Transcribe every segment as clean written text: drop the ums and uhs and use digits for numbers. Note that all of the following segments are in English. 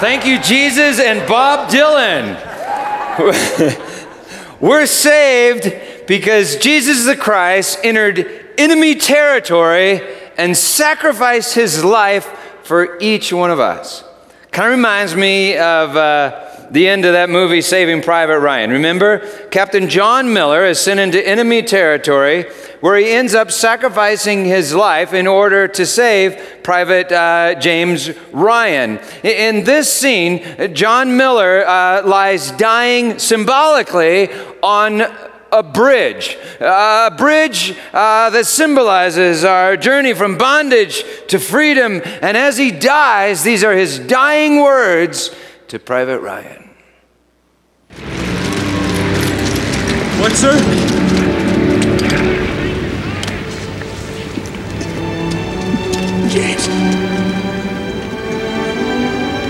Thank you, Jesus and Bob Dylan. We're saved because Jesus the Christ entered enemy territory and sacrificed his life for each one of us. Kind of reminds me of the end of that movie, Saving Private Ryan. Remember, Captain John Miller is sent into enemy territory where he ends up sacrificing his life in order to save Private James Ryan. In this scene, John Miller lies dying symbolically on a bridge that symbolizes our journey from bondage to freedom. And as he dies, these are his dying words to Private Ryan. What, sir? James.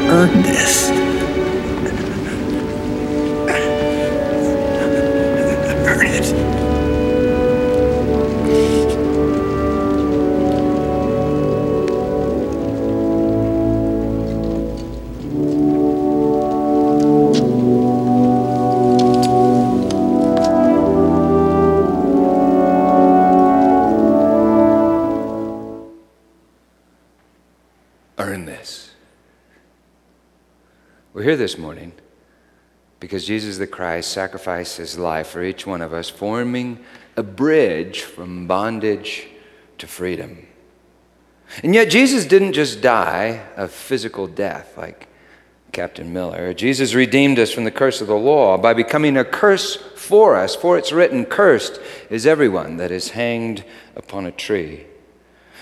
Ernest. We're here this morning because Jesus the Christ sacrificed his life for each one of us, forming a bridge from bondage to freedom. And yet Jesus didn't just die a physical death like Captain Miller. Jesus redeemed us from the curse of the law by becoming a curse for us, for it's written, "Cursed is everyone that is hanged upon a tree."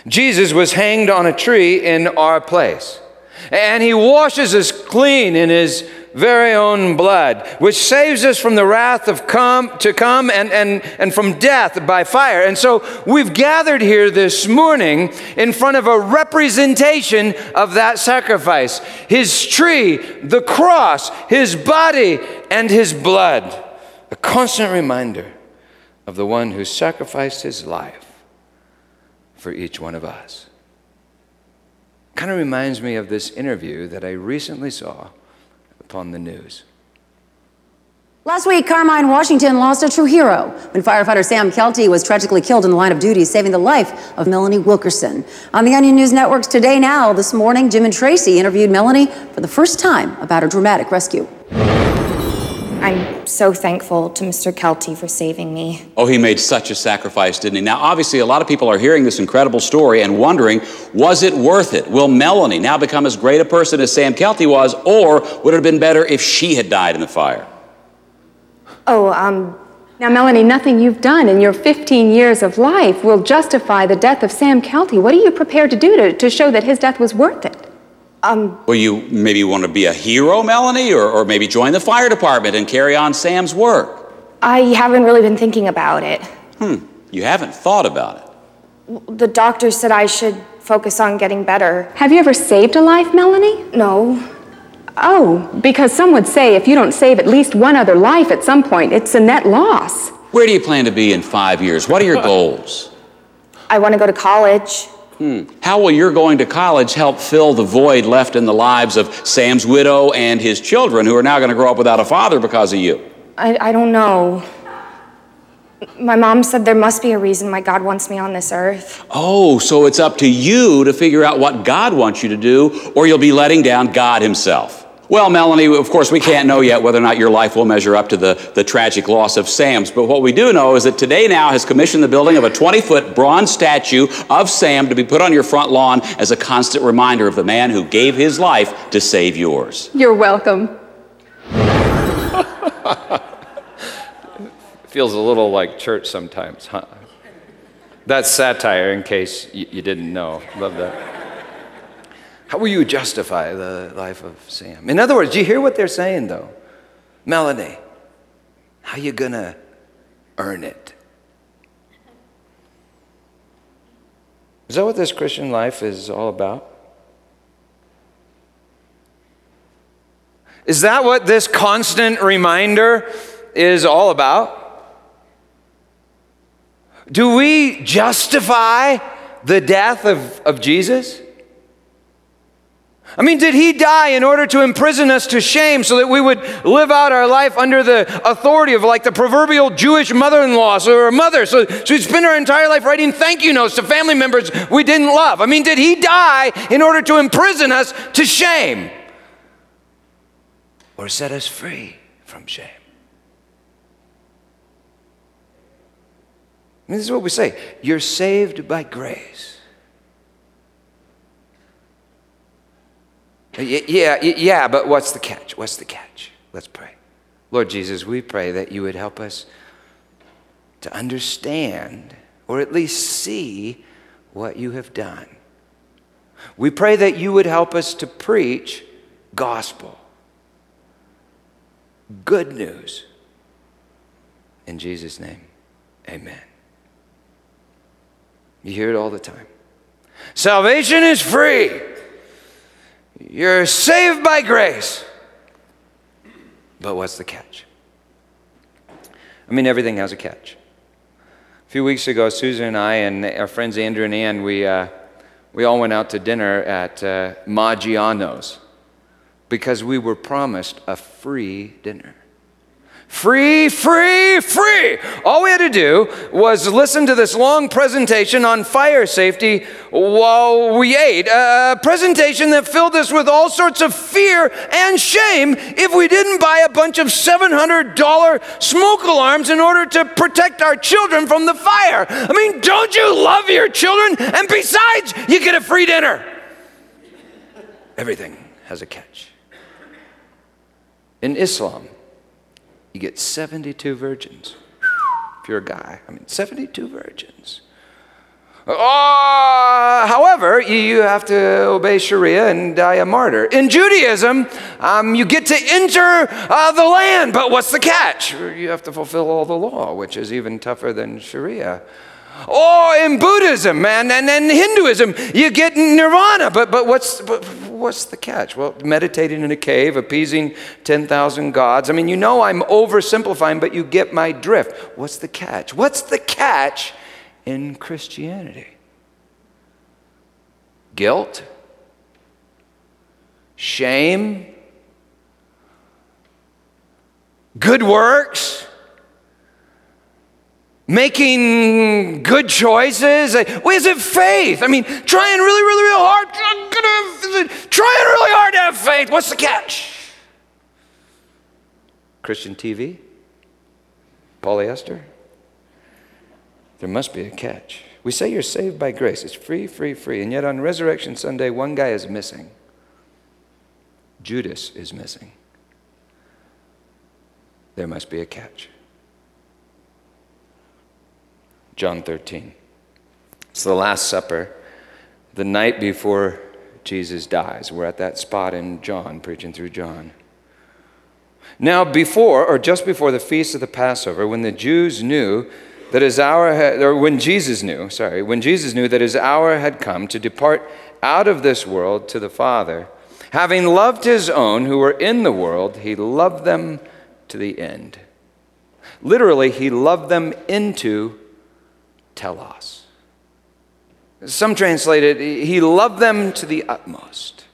Jesus was hanged on a tree in our place. And he washes us clean in his very own blood, which saves us from the wrath of to come and from death by fire. And so we've gathered here this morning in front of a representation of that sacrifice. His tree, the cross, his body, and his blood. A constant reminder of the one who sacrificed his life for each one of us. Kind of reminds me of this interview that I recently saw upon the news. Last week, Carmine Washington lost a true hero when firefighter Sam Kelty was tragically killed in the line of duty, saving the life of Melanie Wilkerson. On the Onion News Network's Today Now, this morning, Jim and Tracy interviewed Melanie for the first time about her dramatic rescue. I'm so thankful to Mr. Kelty for saving me. Oh, he made such a sacrifice, didn't he? Now, obviously, a lot of people are hearing this incredible story and wondering, was it worth it? Will Melanie now become as great a person as Sam Kelty was, or would it have been better if she had died in the fire? Now, Melanie, nothing you've done in your 15 years of life will justify the death of Sam Kelty. What are you prepared to do to show that his death was worth it? Well, you maybe want to be a hero, Melanie, or maybe join the fire department and carry on Sam's work. I haven't really been thinking about it. You haven't thought about it? The doctor said I should focus on getting better. Have you ever saved a life, Melanie? No. Oh, because some would say if you don't save at least one other life at some point, it's a net loss. Where do you plan to be in 5 years? What are your goals? I want to go to college. How will your going to college help fill the void left in the lives of Sam's widow and his children, who are now going to grow up without a father because of you? I don't know. My mom said there must be a reason why God wants me on this earth. Oh, so it's up to you to figure out what God wants you to do, or you'll be letting down God himself. Well, Melanie, of course, we can't know yet whether or not your life will measure up to the tragic loss of Sam's. But what we do know is that Today Now has commissioned the building of a 20-foot bronze statue of Sam to be put on your front lawn as a constant reminder of the man who gave his life to save yours. You're welcome. Feels a little like church sometimes, huh? That's satire, in case you didn't know. Love that. How will you justify the life of Sam? In other words, do you hear what they're saying, though? Melanie, how you gonna earn it? Is that what this Christian life is all about? Is that what this constant reminder is all about? Do we justify the death of Jesus? I mean, did he die in order to imprison us to shame so that we would live out our life under the authority of like the proverbial Jewish mother-in-law or mother? So we'd spend our entire life writing thank you notes to family members we didn't love. I mean, did he die in order to imprison us to shame or set us free from shame? I mean, this is what we say. You're saved by grace. Yeah, but what's the catch? What's the catch? Let's pray. Lord Jesus, we pray that you would help us to understand or at least see what you have done. We pray that you would help us to preach gospel, good news. In Jesus' name, amen. You hear it all the time. Salvation is free. You're saved by grace. But what's the catch? I mean, everything has a catch. A few weeks ago, Susan and I and our friends Andrew and Ann, we all went out to dinner at Maggiano's because we were promised a free dinner. Free, free, free. All we had to do was listen to this long presentation on fire safety while we ate. A presentation that filled us with all sorts of fear and shame if we didn't buy a bunch of $700 smoke alarms in order to protect our children from the fire. I mean, don't you love your children? And besides, you get a free dinner. Everything has a catch. In Islam, you get 72 virgins. If you're a guy, 72 virgins. However, you have to obey Sharia and die a martyr. In Judaism, you get to enter the land, but what's the catch? You have to fulfill all the law, which is even tougher than Sharia. In Buddhism and Hinduism, you get nirvana, but what's the catch? Well, meditating in a cave, appeasing 10,000 gods. I'm oversimplifying, but you get my drift. What's the catch? What's the catch in Christianity? Guilt, shame, good works, making good choices. Is it faith? Trying really, really, real hard. Trying really hard to have faith. What's the catch? Christian TV? Polyester? There must be a catch. We say you're saved by grace. It's free, free, free. And yet on Resurrection Sunday, one guy is missing. Judas is missing. There must be a catch. John 13. It's the Last Supper, the night before Jesus dies. We're at that spot in John, preaching through John. Now just before the feast of the Passover, when Jesus knew that his hour had come to depart out of this world to the Father, having loved his own who were in the world, he loved them to the end. Literally, he loved them into telos. Some translate it, he loved them to the utmost.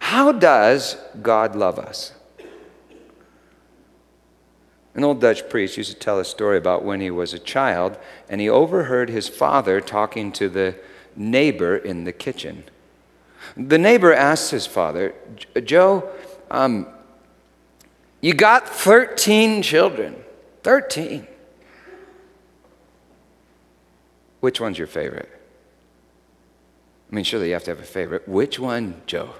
How does God love us? An old Dutch priest used to tell a story about when he was a child and he overheard his father talking to the neighbor in the kitchen. The neighbor asked his father, Joe, you got 13 children. 13. Which one's your favorite? Surely you have to have a favorite. Which one, Joe,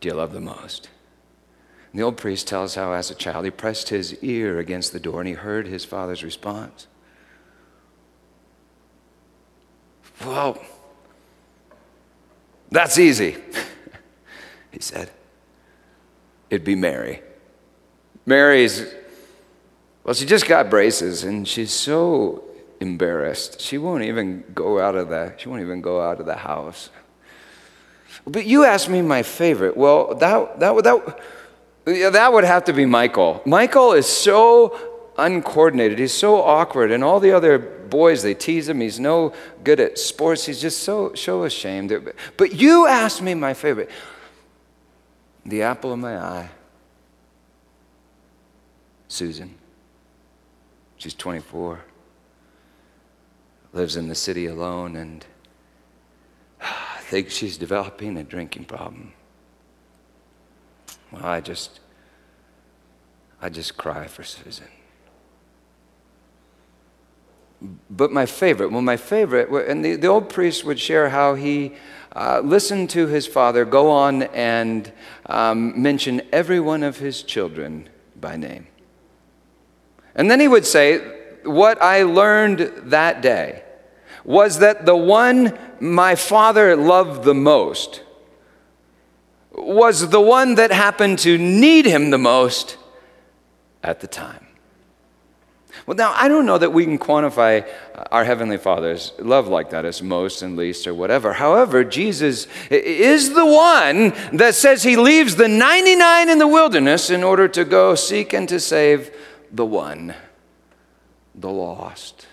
do you love the most? And the old priest tells how, as a child, he pressed his ear against the door and he heard his father's response. Well, that's easy, he said. It'd be Mary. She just got braces and she's so embarrassed. She won't even go out of the house. But you asked me my favorite. Well, that would have to be Michael. Michael is so uncoordinated. He's so awkward, and all the other boys, they tease him. He's no good at sports. He's just so ashamed. But you asked me my favorite, the apple of my eye, Susan. She's 24, lives in the city alone, and I think she's developing a drinking problem. Well, I just cry for Susan. But my favorite, and the old priest would share how he listened to his father go on and mention every one of his children by name. And then he would say, what I learned that day was that the one my father loved the most was the one that happened to need him the most at the time. Well, now, I don't know that we can quantify our Heavenly Father's love like that as most and least or whatever. However, Jesus is the one that says he leaves the 99 in the wilderness in order to go seek and to save the one, the lost,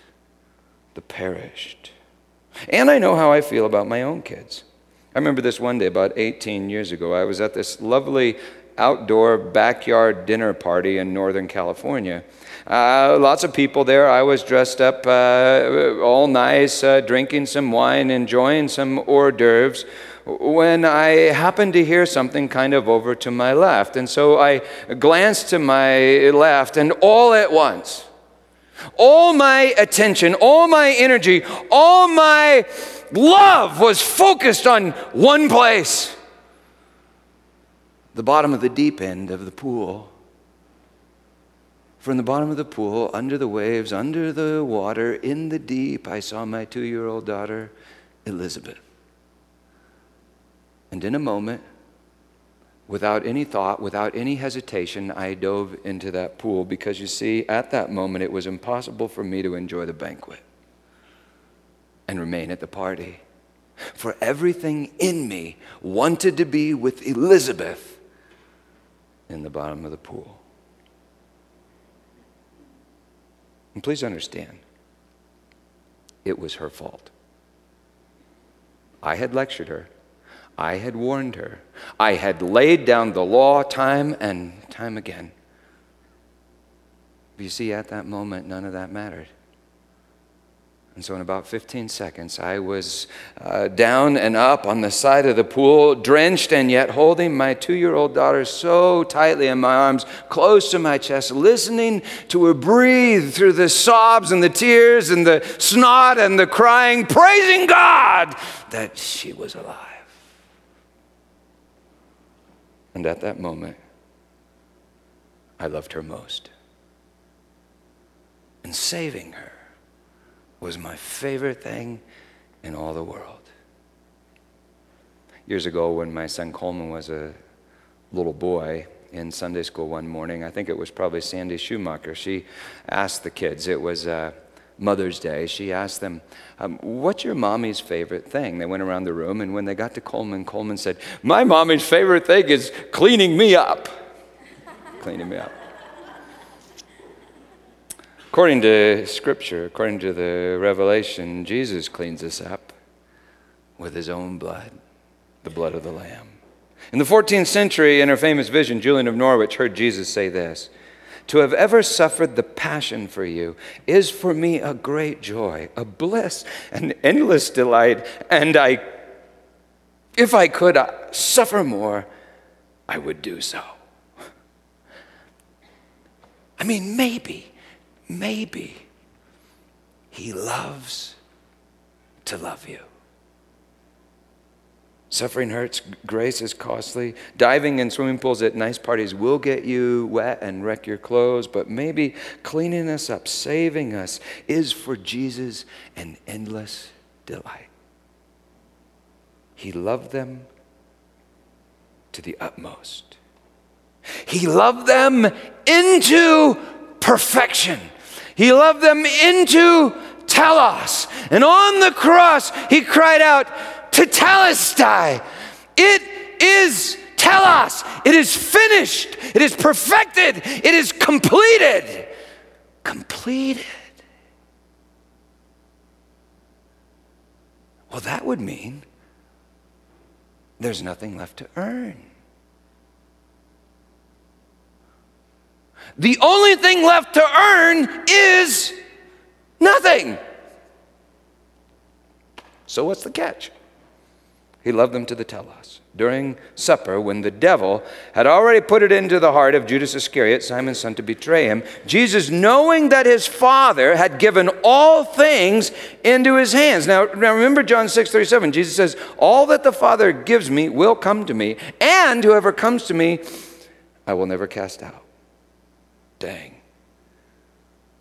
the perished. And I know how I feel about my own kids. I remember this one day about 18 years ago. I was at this lovely outdoor backyard dinner party in Northern California. Lots of people there. I was dressed up all nice, drinking some wine, enjoying some hors d'oeuvres, when I happened to hear something kind of over to my left. And so I glanced to my left, and all at once, all my attention, all my energy, all my love was focused on one place. The bottom of the deep end of the pool. From the bottom of the pool, under the waves, under the water, in the deep, I saw my 2-year-old daughter, Elizabeth. And in a moment, without any thought, without any hesitation, I dove into that pool because, you see, at that moment, it was impossible for me to enjoy the banquet and remain at the party. For everything in me wanted to be with Elizabeth in the bottom of the pool. And please understand, it was her fault. I had lectured her. I had warned her. I had laid down the law time and time again. But you see, at that moment, none of that mattered. And so in about 15 seconds, I was down and up on the side of the pool, drenched and yet holding my 2-year-old daughter so tightly in my arms, close to my chest, listening to her breathe through the sobs and the tears and the snot and the crying, praising God that she was alive. And at that moment, I loved her most. And saving her was my favorite thing in all the world. Years ago, when my son Coleman was a little boy in Sunday school one morning, I think it was probably Sandy Schumacher, she asked the kids, it was Mother's Day, she asked them, what's your mommy's favorite thing? They went around the room, and when they got to Coleman, Coleman said, my mommy's favorite thing is cleaning me up. Cleaning me up. According to Scripture, according to the Revelation, Jesus cleans us up with his own blood, the blood of the Lamb. In the 14th century, in her famous vision, Julian of Norwich heard Jesus say this, to have ever suffered the passion for you is for me a great joy, a bliss, an endless delight, and if I could suffer more, I would do so. I mean, maybe he loves to love you. Suffering hurts, grace is costly. Diving in swimming pools at nice parties will get you wet and wreck your clothes, but maybe cleaning us up, saving us, is for Jesus an endless delight. He loved them to the utmost. He loved them into perfection. He loved them into telos. And on the cross, he cried out, tetelestai. It is telos. It is finished. It is perfected. It is completed. completed. Well, that would mean there's nothing left to earn. The only thing left to earn is nothing. So what's the catch? He loved them to the telos. During supper, when the devil had already put it into the heart of Judas Iscariot, Simon's son, to betray him, Jesus, knowing that his Father had given all things into his hands. Now remember John 6:37. Jesus says, all that the Father gives me will come to me, and whoever comes to me, I will never cast out. Dang.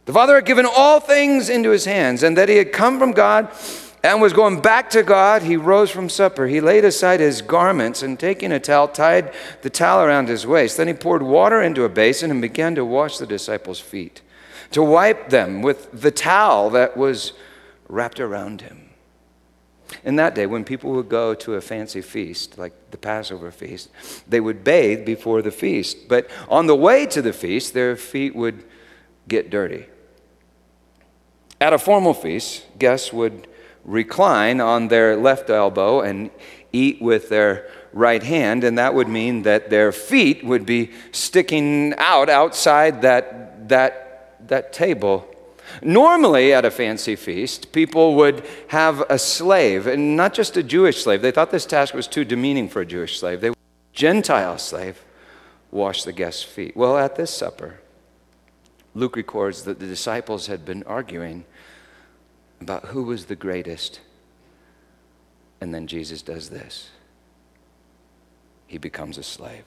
The Father had given all things into his hands, and that he had come from God and was going back to God, he rose from supper. He laid aside his garments and taking a towel, tied the towel around his waist. Then he poured water into a basin and began to wash the disciples' feet, to wipe them with the towel that was wrapped around him. In that day, when people would go to a fancy feast, like the Passover feast, they would bathe before the feast. But on the way to the feast, their feet would get dirty. At a formal feast, guests would recline on their left elbow and eat with their right hand, and that would mean that their feet would be sticking out outside that table. Normally at a fancy feast, people would have a slave, and not just a Jewish slave. They thought this task was too demeaning for a Jewish slave. They would have a Gentile slave wash the guest's feet. Well, at this supper, Luke records that the disciples had been arguing about who was the greatest. And then Jesus does this. He becomes a slave.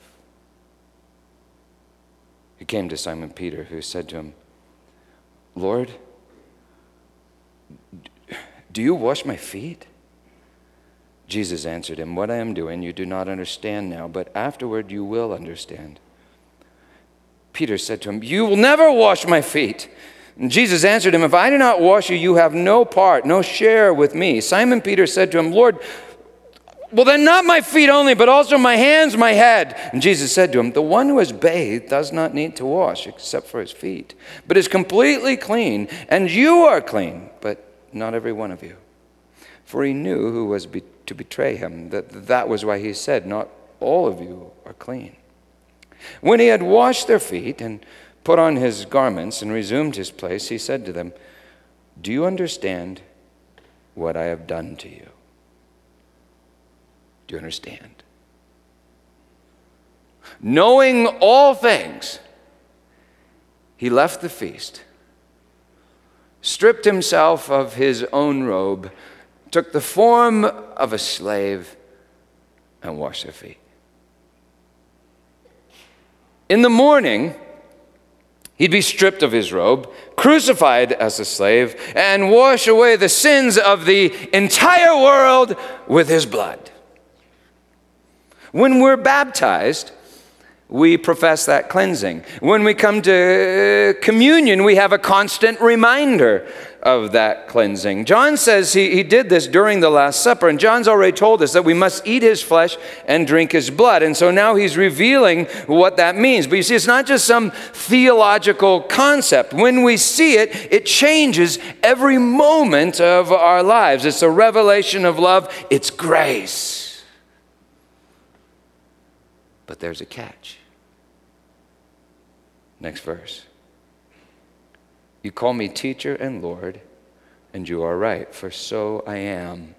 He came to Simon Peter, who said to him, Lord, do you wash my feet? Jesus answered him, what I am doing you do not understand now, but afterward you will understand. Peter said to him, you will never wash my feet. And Jesus answered him, if I do not wash you, you have no part, no share with me. Simon Peter said to him, Lord, well then not my feet only, but also my hands, my head. And Jesus said to him, the one who is bathed does not need to wash except for his feet, but is completely clean, and you are clean, but not every one of you. For he knew who was to betray him. That was why he said, not all of you are clean. When he had washed their feet and put on his garments and resumed his place, he said to them, do you understand what I have done to you? Do you understand? Knowing all things, he left the feast, stripped himself of his own robe, took the form of a slave, and washed their feet. In the morning, he'd be stripped of his robe, crucified as a slave, and wash away the sins of the entire world with his blood. When we're baptized, we profess that cleansing. When we come to communion, we have a constant reminder of that cleansing. John says he did this during the Last Supper, and John's already told us that we must eat his flesh and drink his blood, and so now he's revealing what that means. But you see, it's not just some theological concept. When we see it, it changes every moment of our lives. It's a revelation of love. It's grace. But there's a catch. Next verse. You call me teacher and Lord, and you are right, for so I am.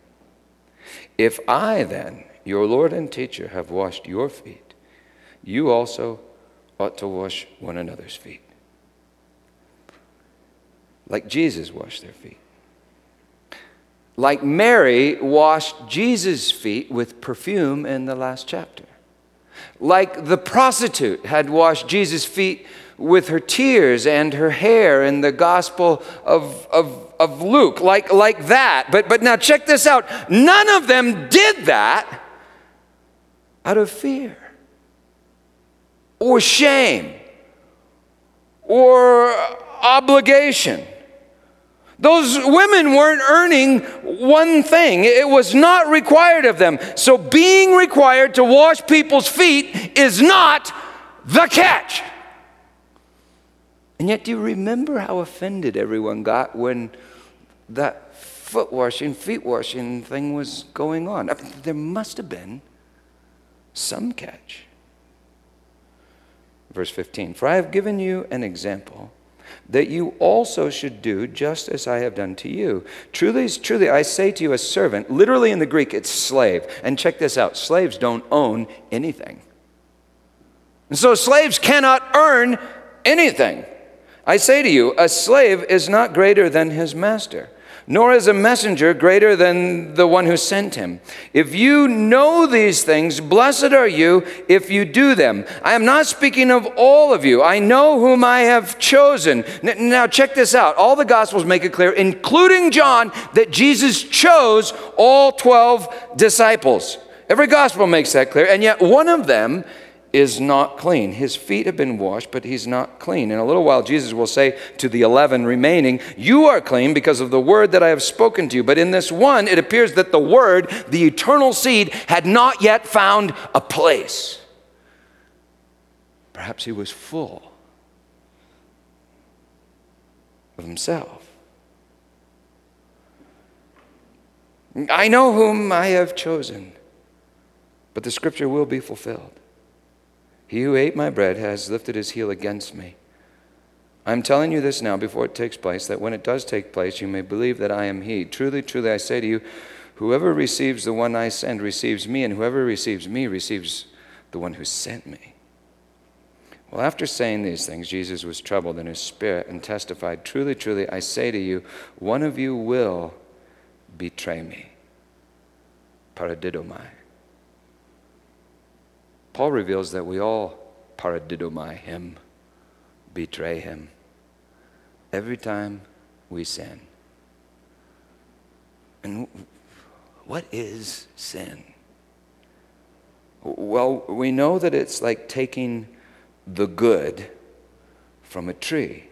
If I then, your Lord and teacher, have washed your feet, you also ought to wash one another's feet. Like Jesus washed their feet. Like Mary washed Jesus' feet with perfume in the last chapter. Like the prostitute had washed Jesus' feet with her tears and her hair in the Gospel of Luke, like that. But now check this out. None of them did that out of fear or shame or obligation. Those women weren't earning one thing. It was not required of them. So being required to wash people's feet is not the catch. And yet, do you remember how offended everyone got when that feet washing thing was going on? I mean, there must have been some catch. Verse 15, for I have given you an example that you also should do just as I have done to you. Truly, truly, I say to you, a servant, literally in the Greek, it's slave. And check this out, slaves don't own anything. And so slaves cannot earn anything. I say to you, a slave is not greater than his master, nor is a messenger greater than the one who sent him. If you know these things, blessed are you if you do them. I am not speaking of all of you. I know whom I have chosen. Now check this out. All the Gospels make it clear, including John, that Jesus chose all 12 disciples. Every Gospel makes that clear, and yet one of them is not clean. His feet have been washed, but he's not clean. In a little while, Jesus will say to the 11 remaining, you are clean because of the word that I have spoken to you. But in this one, it appears that the word, the eternal seed, had not yet found a place. Perhaps he was full of himself. I know whom I have chosen, but the scripture will be fulfilled. He who ate my bread has lifted his heel against me. I'm telling you this now before it takes place, that when it does take place, you may believe that I am he. Truly, truly, I say to you, whoever receives the one I send receives me, and whoever receives me receives the one who sent me. Well, after saying these things, Jesus was troubled in his spirit and testified, truly, truly, I say to you, one of you will betray me. Paradidomai. Paul reveals that we all paradidomai him, betray him, every time we sin. And what is sin? Well, we know that it's like taking the good from a tree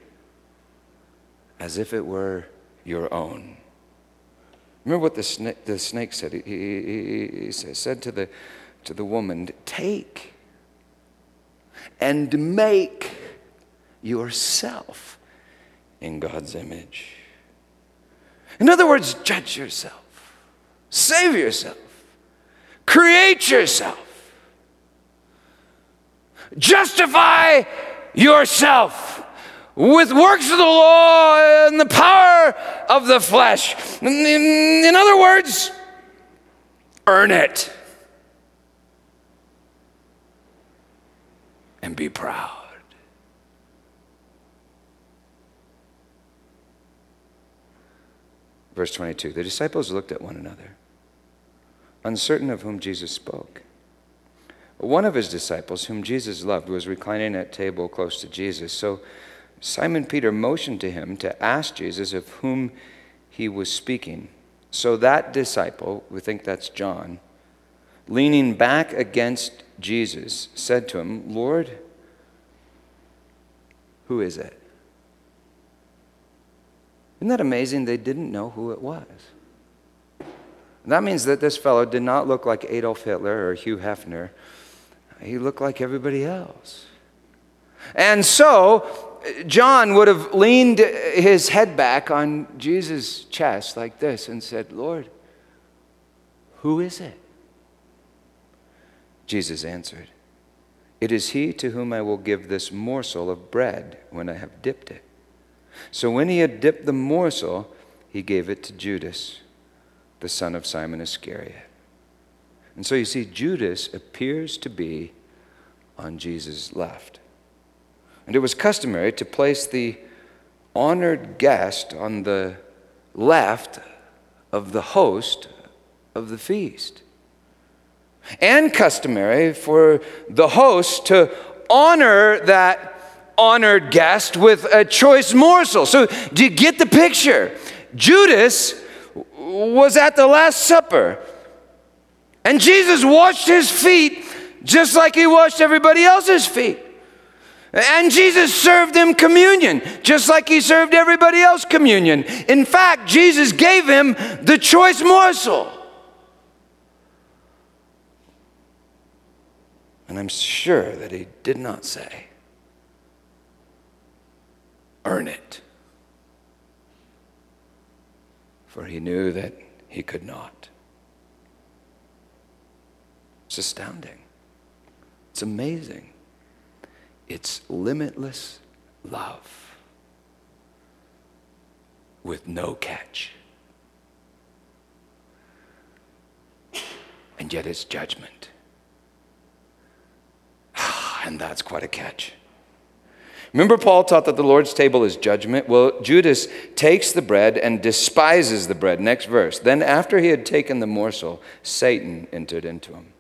as if it were your own. Remember what the snake said. He said to the woman, take and make yourself in God's image. In other words, judge yourself, save yourself, create yourself, justify yourself with works of the law and the power of the flesh. In other words, earn it. And be proud. Verse 22, the disciples looked at one another, uncertain of whom Jesus spoke. One of his disciples, whom Jesus loved, was reclining at table close to Jesus. So Simon Peter motioned to him to ask Jesus of whom he was speaking. So that disciple, we think that's John, leaning back against Jesus, said to him, Lord, who is it? Isn't that amazing? They didn't know who it was. And that means that this fellow did not look like Adolf Hitler or Hugh Hefner. He looked like everybody else. And so John would have leaned his head back on Jesus' chest like this and said, Lord, who is it? Jesus answered, it is he to whom I will give this morsel of bread when I have dipped it. So when he had dipped the morsel, he gave it to Judas, the son of Simon Iscariot. And so you see, Judas appears to be on Jesus' left. And it was customary to place the honored guest on the left of the host of the feast. And customary for the host to honor that honored guest with a choice morsel. So do you get the picture? Judas was at the Last Supper, and Jesus washed his feet just like he washed everybody else's feet. And Jesus served him communion, just like he served everybody else communion. In fact, Jesus gave him the choice morsel. And I'm sure that he did not say, earn it. For he knew that he could not. It's astounding. It's amazing. It's limitless love with no catch. And yet it's judgment. And that's quite a catch. Remember, Paul taught that the Lord's table is judgment. Well, Judas takes the bread and despises the bread. Next verse. Then after he had taken the morsel, Satan entered into him.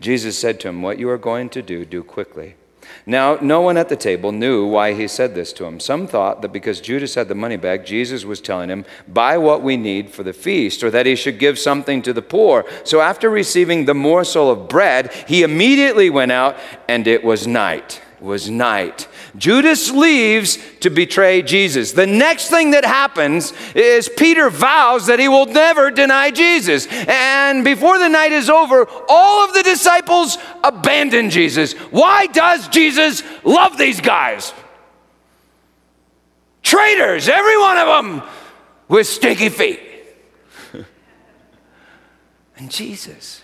Jesus said to him, "What you are going to do, do quickly." Now, no one at the table knew why he said this to him. Some thought that because Judas had the money bag, Jesus was telling him, "Buy what we need for the feast," or that he should give something to the poor. So after receiving the morsel of bread, he immediately went out, and it was night. Judas leaves to betray Jesus. The next thing that happens is Peter vows that he will never deny Jesus. And before the night is over, all of the disciples abandon Jesus. Why does Jesus love these guys? Traitors, every one of them with stinky feet. And Jesus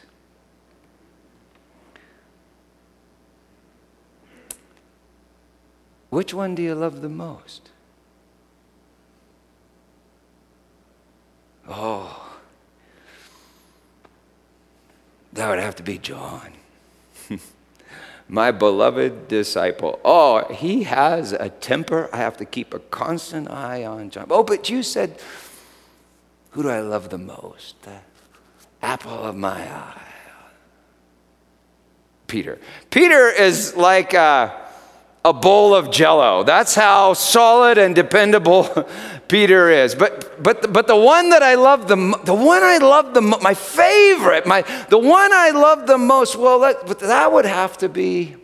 which one do you love the most? Oh, that would have to be John, my beloved disciple. Oh, he has a temper. I have to keep a constant eye on John. Oh, but you said, who do I love the most? The apple of my eye. Peter. Peter is like a bowl of Jell-O. That's how solid and dependable Peter is. But the one that I love the one I love the most. Well, that would have to be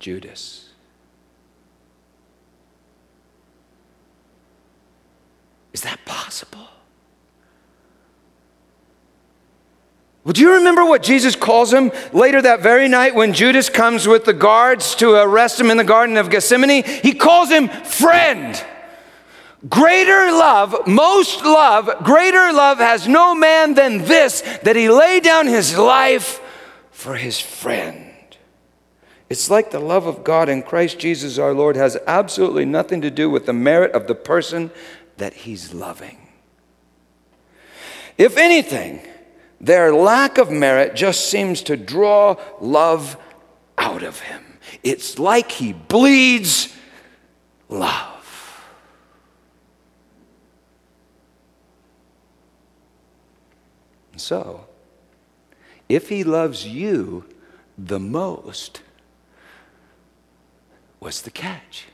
Judas. Is that possible? Well, do you remember what Jesus calls him later that very night when Judas comes with the guards to arrest him in the Garden of Gethsemane? He calls him friend. Greater love, most love, greater love has no man than this, that he lay down his life for his friend. It's like the love of God in Christ Jesus our Lord has absolutely nothing to do with the merit of the person that he's loving. If anything, their lack of merit just seems to draw love out of him. It's like he bleeds love. So, if he loves you the most, what's the catch?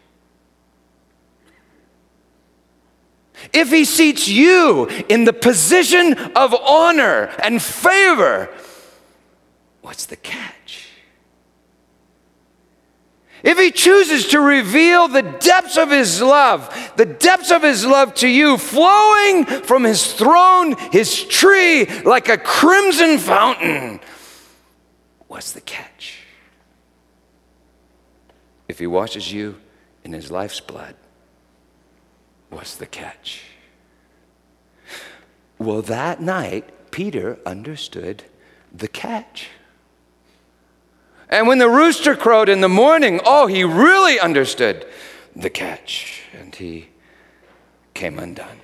If he seats you in the position of honor and favor, what's the catch? If he chooses to reveal the depths of his love, to you, flowing from his throne, his tree, like a crimson fountain, what's the catch? If he washes you in his life's blood, what's the catch? Well, that night, Peter understood the catch. And when the rooster crowed in the morning, oh, he really understood the catch. And he came undone.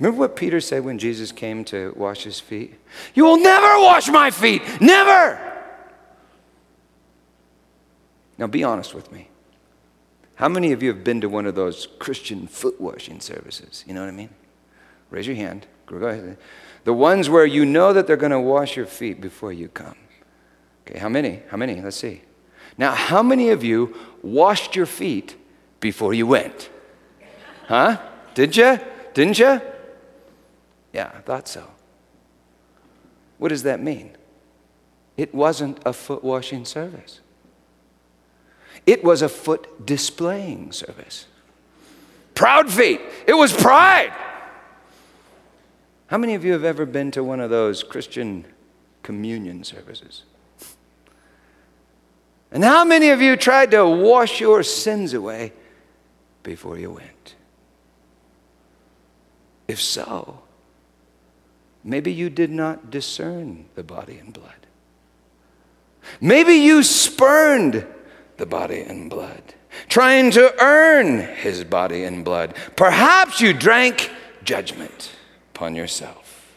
Remember what Peter said when Jesus came to wash his feet? "You will never wash my feet. Never." Now, be honest with me. How many of you have been to one of those Christian foot washing services? You know what I mean? Raise your hand. Go ahead. The ones where you know that they're going to wash your feet before you come. Okay, how many? Let's see. Now, how many of you washed your feet before you went? Huh? Didn't you? Yeah, I thought so. What does that mean? It wasn't a foot washing service. It was a foot displaying service. Proud feet. It was pride. How many of you have ever been to one of those Christian communion services? And how many of you tried to wash your sins away before you went? If so, maybe you did not discern the body and blood. Maybe you spurned the body and blood, trying to earn his body and blood. Perhaps you drank judgment upon yourself.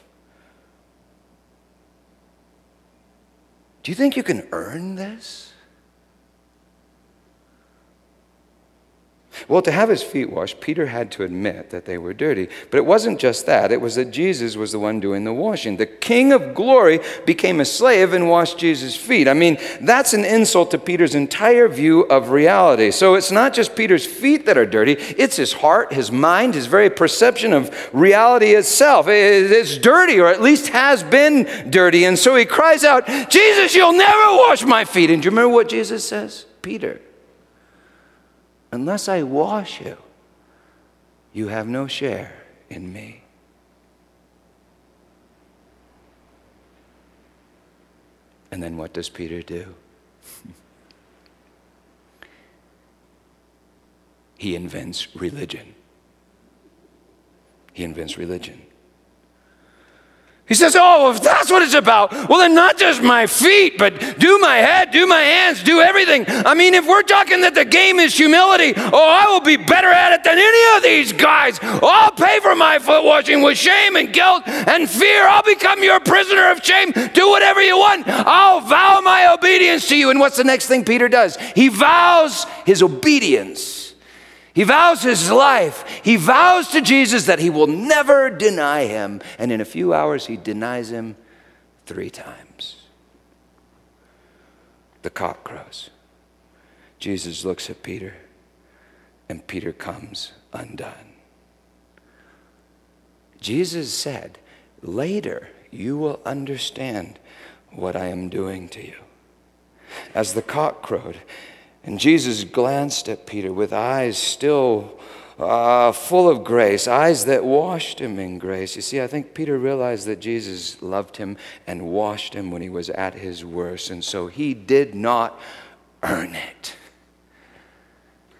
Do you think you can earn this? Well, to have his feet washed, Peter had to admit that they were dirty. But it wasn't just that. It was that Jesus was the one doing the washing. The King of Glory became a slave and washed Jesus' feet. I mean, that's an insult to Peter's entire view of reality. So it's not just Peter's feet that are dirty. It's his heart, his mind, his very perception of reality itself. It's dirty, or at least has been dirty. And so he cries out, "Jesus, you'll never wash my feet." And do you remember what Jesus says? Peter, unless I wash you, you have no share in me. And then what does Peter do? He invents religion. He invents religion. He says, "Oh, if that's what it's about, well, then not just my feet, but do my head, do my hands, do everything. I mean, if we're talking that the game is humility, oh, I will be better at it than any of these guys. Oh, I'll pay for my foot washing with shame and guilt and fear. I'll become your prisoner of shame. Do whatever you want. I'll vow my obedience to you." And what's the next thing Peter does? He vows his obedience. He vows his life. He vows to Jesus that he will never deny him. And in a few hours, he denies him 3 times. The cock crows. Jesus looks at Peter, and Peter comes undone. Jesus said, "Later, you will understand what I am doing to you." As the cock crowed, and Jesus glanced at Peter with eyes still full of grace, eyes that washed him in grace. You see, I think Peter realized that Jesus loved him and washed him when he was at his worst, and so he did not earn it.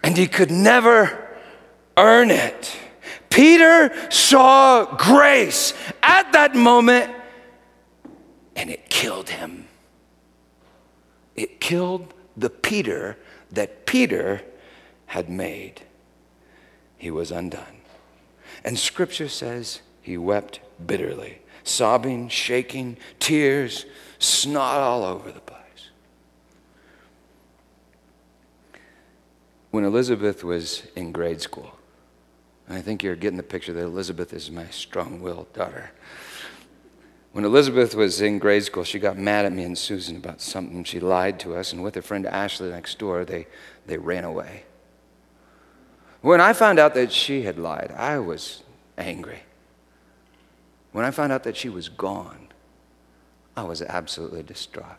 And he could never earn it. Peter saw grace at that moment, and it killed him. It killed the Peter that Peter had made. He was undone. And Scripture says he wept bitterly, sobbing, shaking, tears, snot all over the place. When Elizabeth was in grade school, and I think you're getting the picture that Elizabeth is my strong-willed daughter. When Elizabeth was in grade school, she got mad at me and Susan about something. She lied to us, and with her friend Ashley next door, they ran away. When I found out that she had lied, I was angry. When I found out that she was gone, I was absolutely distraught.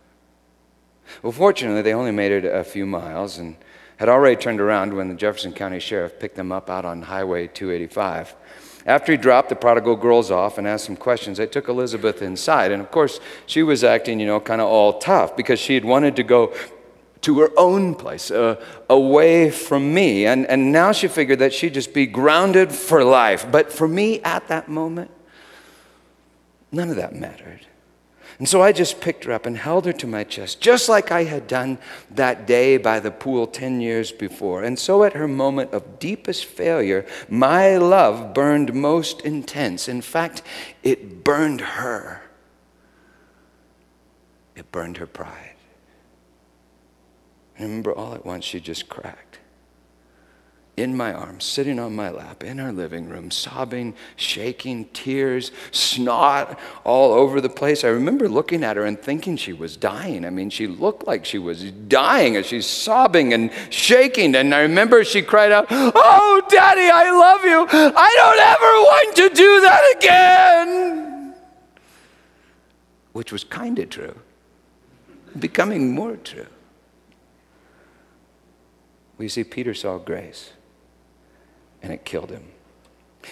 Well, fortunately, they only made it a few miles and had already turned around when the Jefferson County Sheriff picked them up out on Highway 285. After he dropped the prodigal girls off and asked some questions, they took Elizabeth inside. And, of course, she was acting, kind of all tough because she had wanted to go to her own place, away from me. And now she figured that she'd just be grounded for life. But for me at that moment, none of that mattered. And so I just picked her up and held her to my chest, just like I had done that day by the pool 10 years before. And so at her moment of deepest failure, my love burned most intense. In fact, it burned her. It burned her pride. I remember all at once she just cracked. In my arms, sitting on my lap, in our living room, sobbing, shaking, tears, snot all over the place. I remember looking at her and thinking she was dying. I mean, she looked like she was dying as she's sobbing and shaking. And I remember she cried out, "Oh, Daddy, I love you. I don't ever want to do that again." Which was kind of true, becoming more true. Well, you see, Peter saw grace. And it killed him.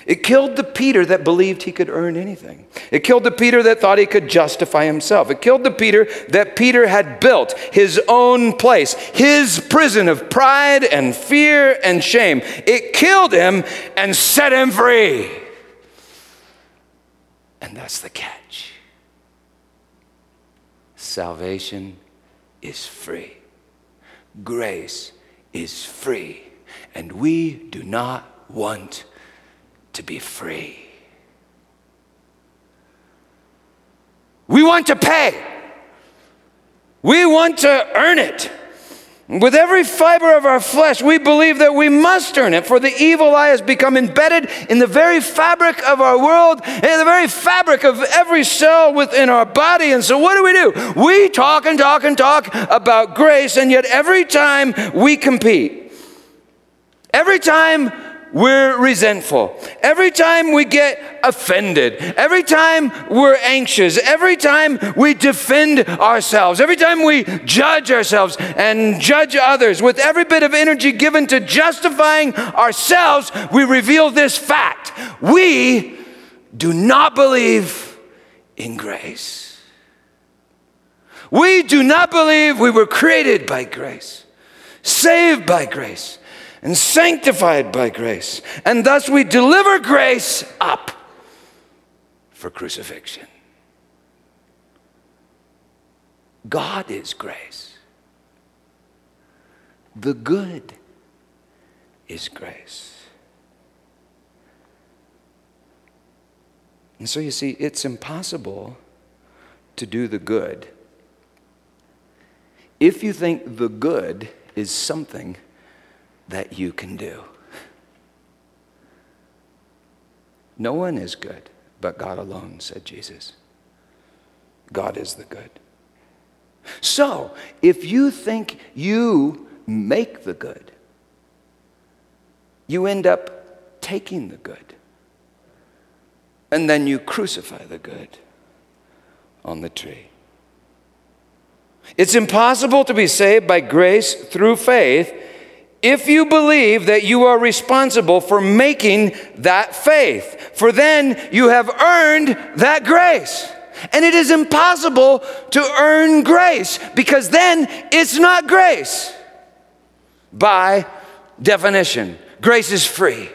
It killed the Peter that believed he could earn anything. It killed the Peter that thought he could justify himself. It killed the Peter that Peter had built his own place, his prison of pride and fear and shame. It killed him and set him free. And that's the catch. Salvation is free. Grace is free. And we do not want to be free. We want to pay. We want to earn it. With every fiber of our flesh, we believe that we must earn it, for the evil eye has become embedded in the very fabric of our world, and in the very fabric of every cell within our body. And so what do? We talk and talk and talk about grace, and yet every time we compete, every time we're resentful. Every time we get offended, every time we're anxious, every time we defend ourselves, every time we judge ourselves and judge others, with every bit of energy given to justifying ourselves, we reveal this fact. We do not believe in grace. We do not believe we were created by grace, saved by grace, and sanctified by grace. And thus we deliver grace up for crucifixion. God is grace. The good is grace. And so you see, it's impossible to do the good if you think the good is something that you can do. No one is good but God alone, said Jesus. God is the good. So, if you think you make the good, you end up taking the good, and then you crucify the good on the tree. It's impossible to be saved by grace through faith if you believe that you are responsible for making that faith, for then you have earned that grace. And it is impossible to earn grace, because then it's not grace. By definition, grace is free.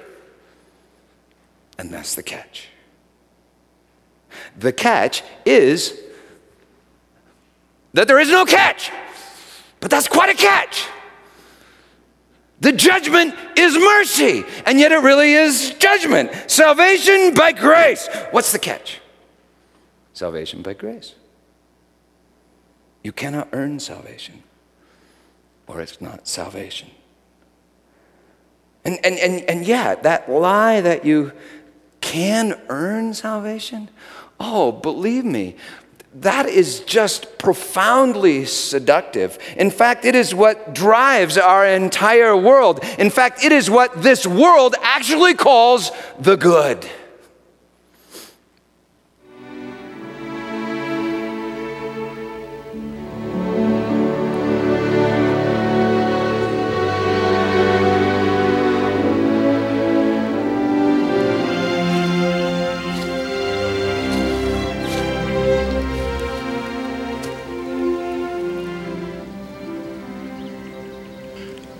And that's the catch. The catch is that there is no catch, but that's quite a catch. The judgment is mercy, and yet it really is judgment. Salvation by grace. What's the catch? Salvation by grace. You cannot earn salvation, or it's not salvation. And yeah, that lie that you can earn salvation, oh, believe me, that is just profoundly seductive. In fact, it is what drives our entire world. In fact, it is what this world actually calls the good.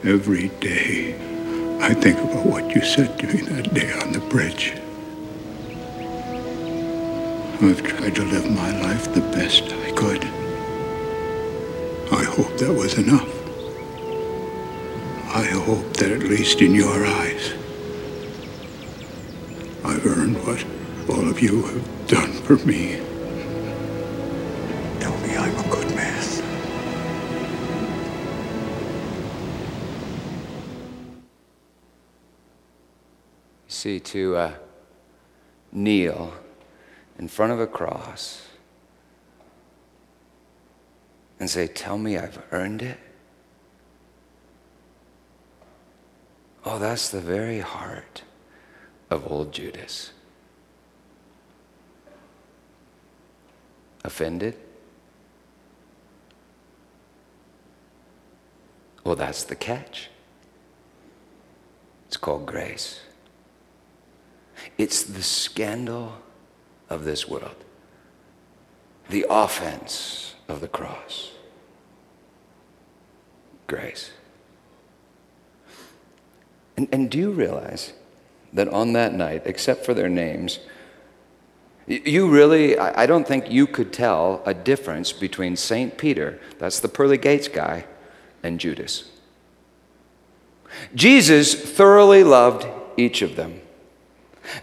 Every day, I think about what you said to me that day on the bridge. I've tried to live my life the best I could. I hope that was enough. I hope that at least in your eyes, I've earned what all of you have done for me. Tell me I'm a good man. See, to kneel in front of a cross and say, tell me I've earned it. Oh, that's the very heart of old Judas. Offended? Well, that's the catch. It's called grace. It's the scandal of this world, the offense of the cross. Grace. And do you realize that on that night, except for their names, you really, I don't think you could tell a difference between Saint Peter, that's the pearly gates guy, and Judas. Jesus thoroughly loved each of them.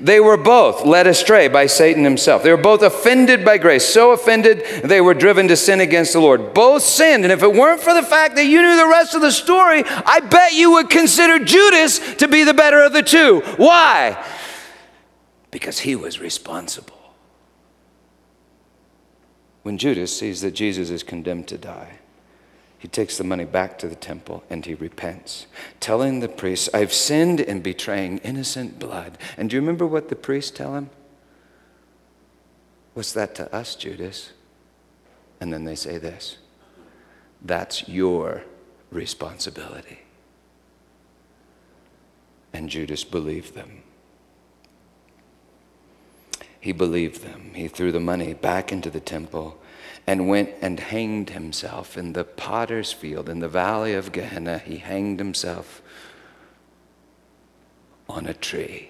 They were both led astray by Satan himself. They were both offended by grace, so offended they were driven to sin against the Lord. Both sinned, and if it weren't for the fact that you knew the rest of the story, I bet you would consider Judas to be the better of the two. Why? Because he was responsible. When Judas sees that Jesus is condemned to die, he takes the money back to the temple and he repents, telling the priest, I've sinned in betraying innocent blood. And do you remember what the priests tell him? What's that to us, Judas? And then they say this, that's your responsibility. And Judas believed them. He believed them. He threw the money back into the temple and went and hanged himself in the potter's field in the valley of Gehenna. He hanged himself on a tree.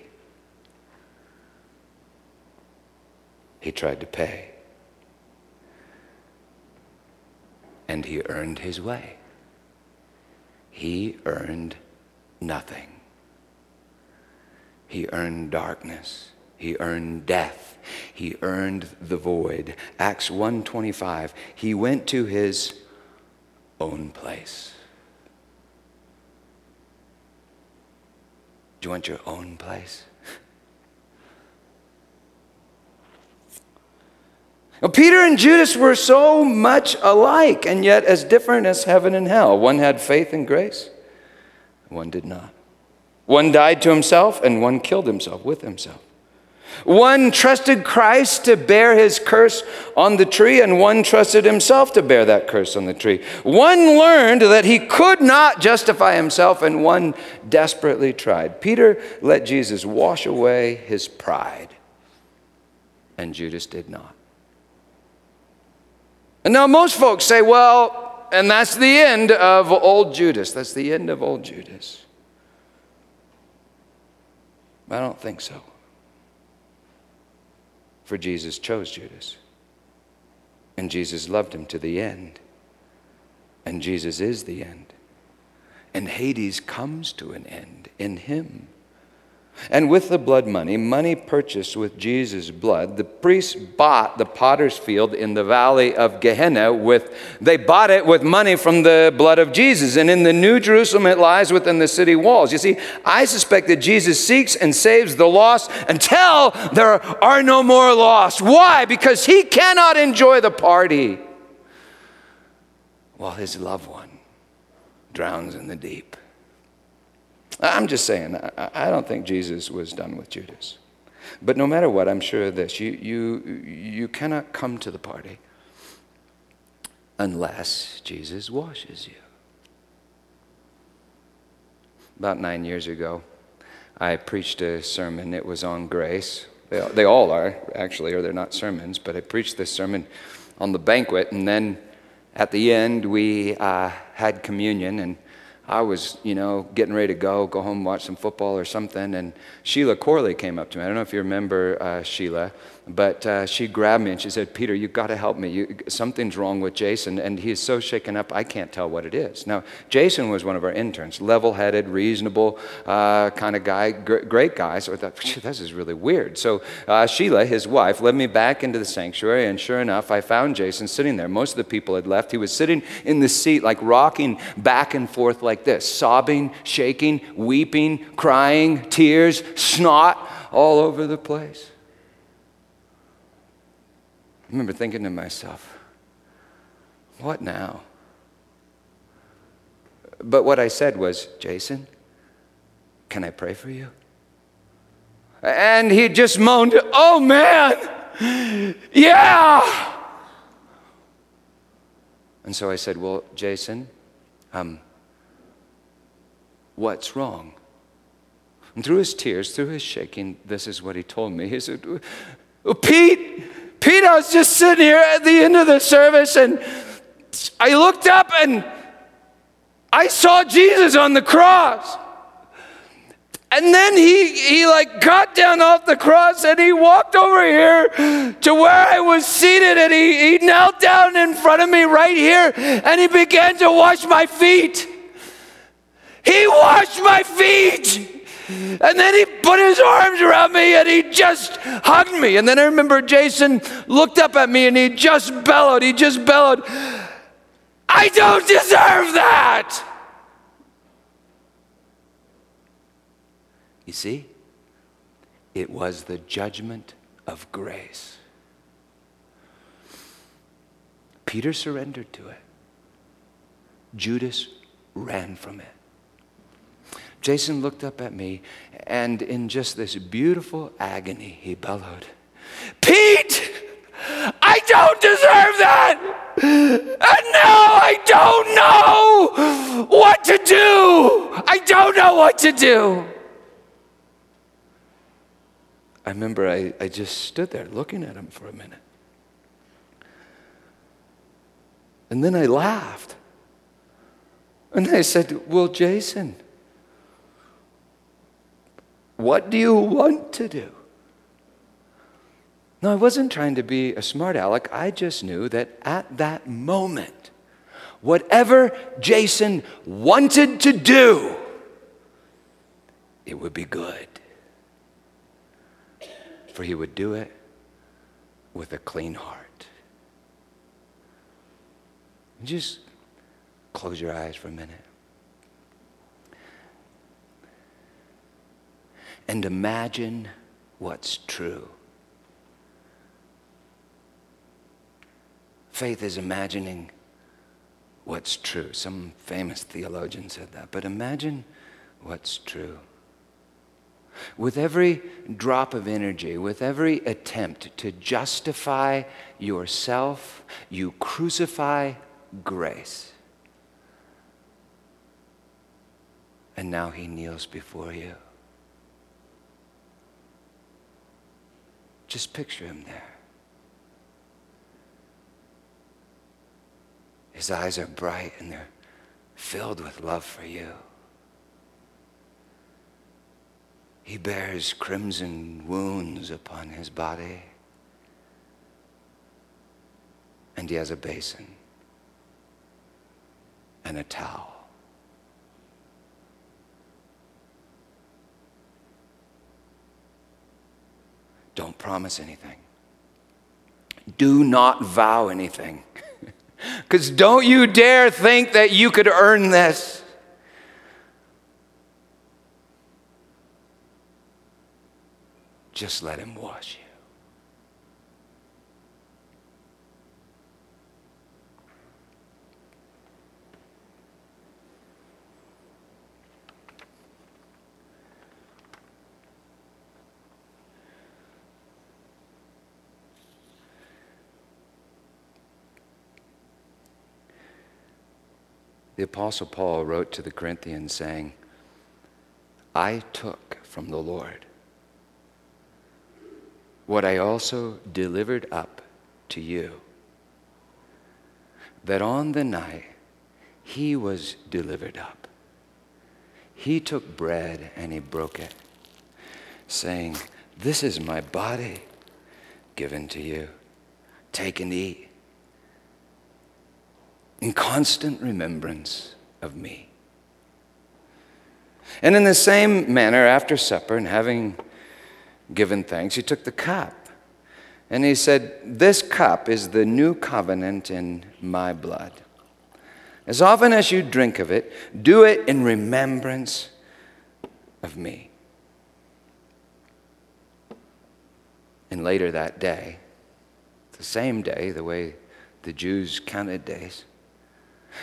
He tried to pay, and he earned his way. He earned nothing. He earned darkness. He earned death. He earned the void. Acts 1:25, he went to his own place. Do you want your own place? Well, Peter and Judas were so much alike and yet as different as heaven and hell. One had faith and grace, one did not. One died to himself and one killed himself with himself. One trusted Christ to bear his curse on the tree, and one trusted himself to bear that curse on the tree. One learned that he could not justify himself, and one desperately tried. Peter let Jesus wash away his pride, and Judas did not. And now most folks say, well, and that's the end of old Judas. That's the end of old Judas. I don't think so. For Jesus chose Judas, and Jesus loved him to the end, and Jesus is the end, and Hades comes to an end in him. And with the blood money, money purchased with Jesus' blood, the priests bought the potter's field in the valley of Gehenna they bought it with money from the blood of Jesus, and in the New Jerusalem it lies within the city walls. You see, I suspect that Jesus seeks and saves the lost until there are no more lost. Why? Because he cannot enjoy the party while his loved one drowns in the deep. I'm just saying, I don't think Jesus was done with Judas. But no matter what, I'm sure of this. You cannot come to the party unless Jesus washes you. About 9 years ago, I preached a sermon. It was on grace. They all are, actually, or they're not sermons. But I preached this sermon on the banquet. And then at the end, we had communion, and I was, getting ready to go home, watch some football or something, and Sheila Corley came up to me. I don't know if you remember Sheila, but she grabbed me and she said, Peter, you've got to help me. Something's wrong with Jason, and he's so shaken up, I can't tell what it is. Now, Jason was one of our interns, level-headed, reasonable kind of guy, great guy. So I thought, this is really weird. So Sheila, his wife, led me back into the sanctuary, and sure enough, I found Jason sitting there. Most of the people had left. He was sitting in the seat, like rocking back and forth like this, sobbing, shaking, weeping, crying, tears, snot all over the place. I remember thinking to myself, what now? But what I said was, Jason, can I pray for you? And he just moaned, oh man, yeah. And so I said, well, Jason, what's wrong? And through his tears, through his shaking, this is what he told me. He said, "Oh, Pete, I was just sitting here at the end of the service, and I looked up, and I saw Jesus on the cross. And then he like got down off the cross and he walked over here to where I was seated, and he knelt down in front of me right here, and he began to wash my feet. He washed my feet. And then he put his arms around me and he just hugged me." And then I remember Jason looked up at me and he just bellowed, "I don't deserve that." You see, it was the judgment of grace. Peter surrendered to it. Judas ran from it. Jason looked up at me, and in just this beautiful agony, he bellowed, "Pete, I don't deserve that. And now I don't know what to do. I don't know what to do." I remember I just stood there looking at him for a minute. And then I laughed. And I said, "Well, Jason, what do you want to do?" No, I wasn't trying to be a smart aleck. I just knew that at that moment, whatever Jason wanted to do, it would be good. For he would do it with a clean heart. Just close your eyes for a minute. And imagine what's true. Faith is imagining what's true. Some famous theologian said that, but imagine what's true. With every drop of energy, with every attempt to justify yourself, you crucify grace. And now he kneels before you. Just picture him there. His eyes are bright and they're filled with love for you. He bears crimson wounds upon his body, and he has a basin and a towel. Don't promise anything. Do not vow anything, because don't you dare think that you could earn this. Just let him wash you. The Apostle Paul wrote to the Corinthians saying, "I took from the Lord what I also delivered up to you, that on the night he was delivered up, he took bread and he broke it, saying, 'This is my body given to you. Take and eat in constant remembrance of me.' And in the same manner, after supper, and having given thanks, he took the cup, and he said, 'This cup is the new covenant in my blood. As often as you drink of it, do it in remembrance of me.' And later that day, the same day, the way the Jews counted days,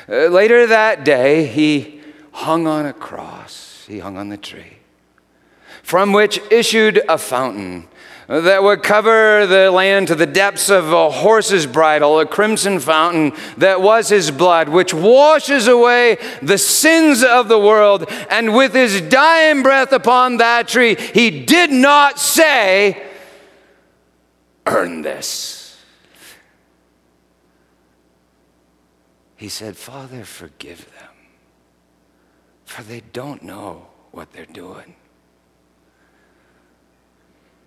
later that day, he hung on a cross, he hung on the tree, from which issued a fountain that would cover the land to the depths of a horse's bridle, a crimson fountain that was his blood, which washes away the sins of the world. And with his dying breath upon that tree, he did not say, earn this. He said, Father, forgive them, for they don't know what they're doing.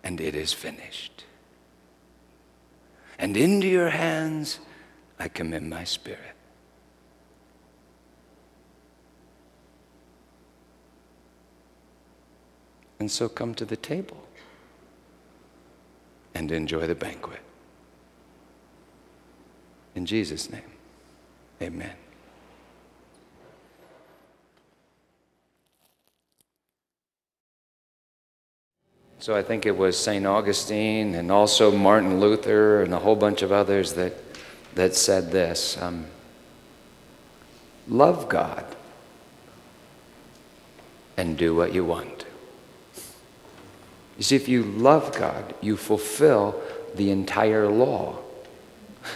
And it is finished. And into your hands I commend my spirit. And so come to the table and enjoy the banquet. In Jesus' name, amen. So I think it was Saint Augustine and also Martin Luther and a whole bunch of others that said this. Love God and do what you want. You see, if you love God, you fulfill the entire law.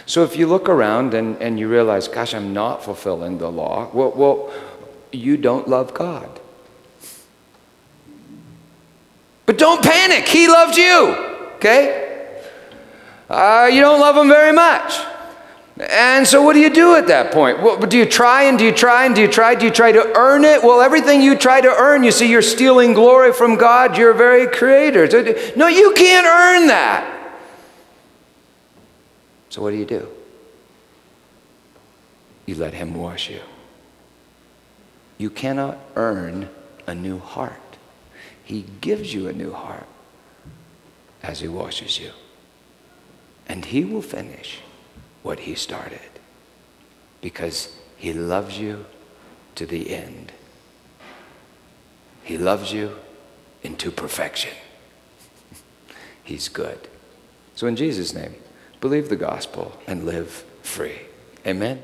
So if you look around and you realize, gosh, I'm not fulfilling the law, well, you don't love God. But don't panic. He loved you, okay? You don't love him very much. And so what do you do at that point? Well, do you try and do you try and do you try? Do you try to earn it? Well, everything you try to earn, you see, you're stealing glory from God, your very creator. No, you can't earn that. So what do? You let him wash you. You cannot earn a new heart. He gives you a new heart as he washes you. And he will finish what he started because he loves you to the end. He loves you into perfection. He's good. So in Jesus' name, believe the gospel and live free. Amen.